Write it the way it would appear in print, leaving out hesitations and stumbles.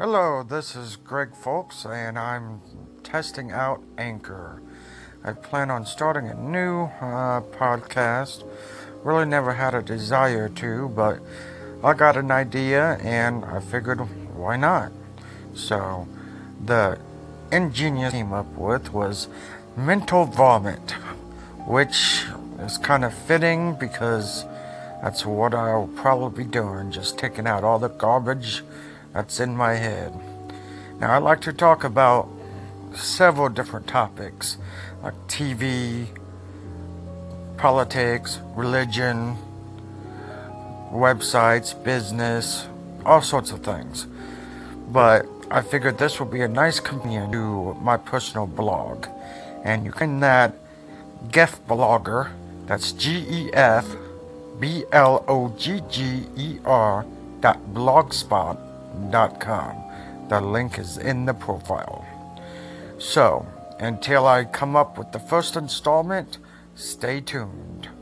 Hello, this is Greg Foulkes, and I'm testing out Anchor. I plan on starting a new podcast. Really never had a desire to, but I got an idea, and I figured, why not? So, the ingenious I came up with was Mental Vomit, which is kind of fitting because that's what I'll probably be doing, just taking out all the garbage that's in my head. Now, I like to talk about several different topics, like TV, politics, religion, websites, business, all sorts of things. But I figured this would be a nice companion to my personal blog. And you can find that Gefblogger, that's GEFBLOGGER.blogspot.com. The link is in the profile. So, until I come up with the first installment, stay tuned.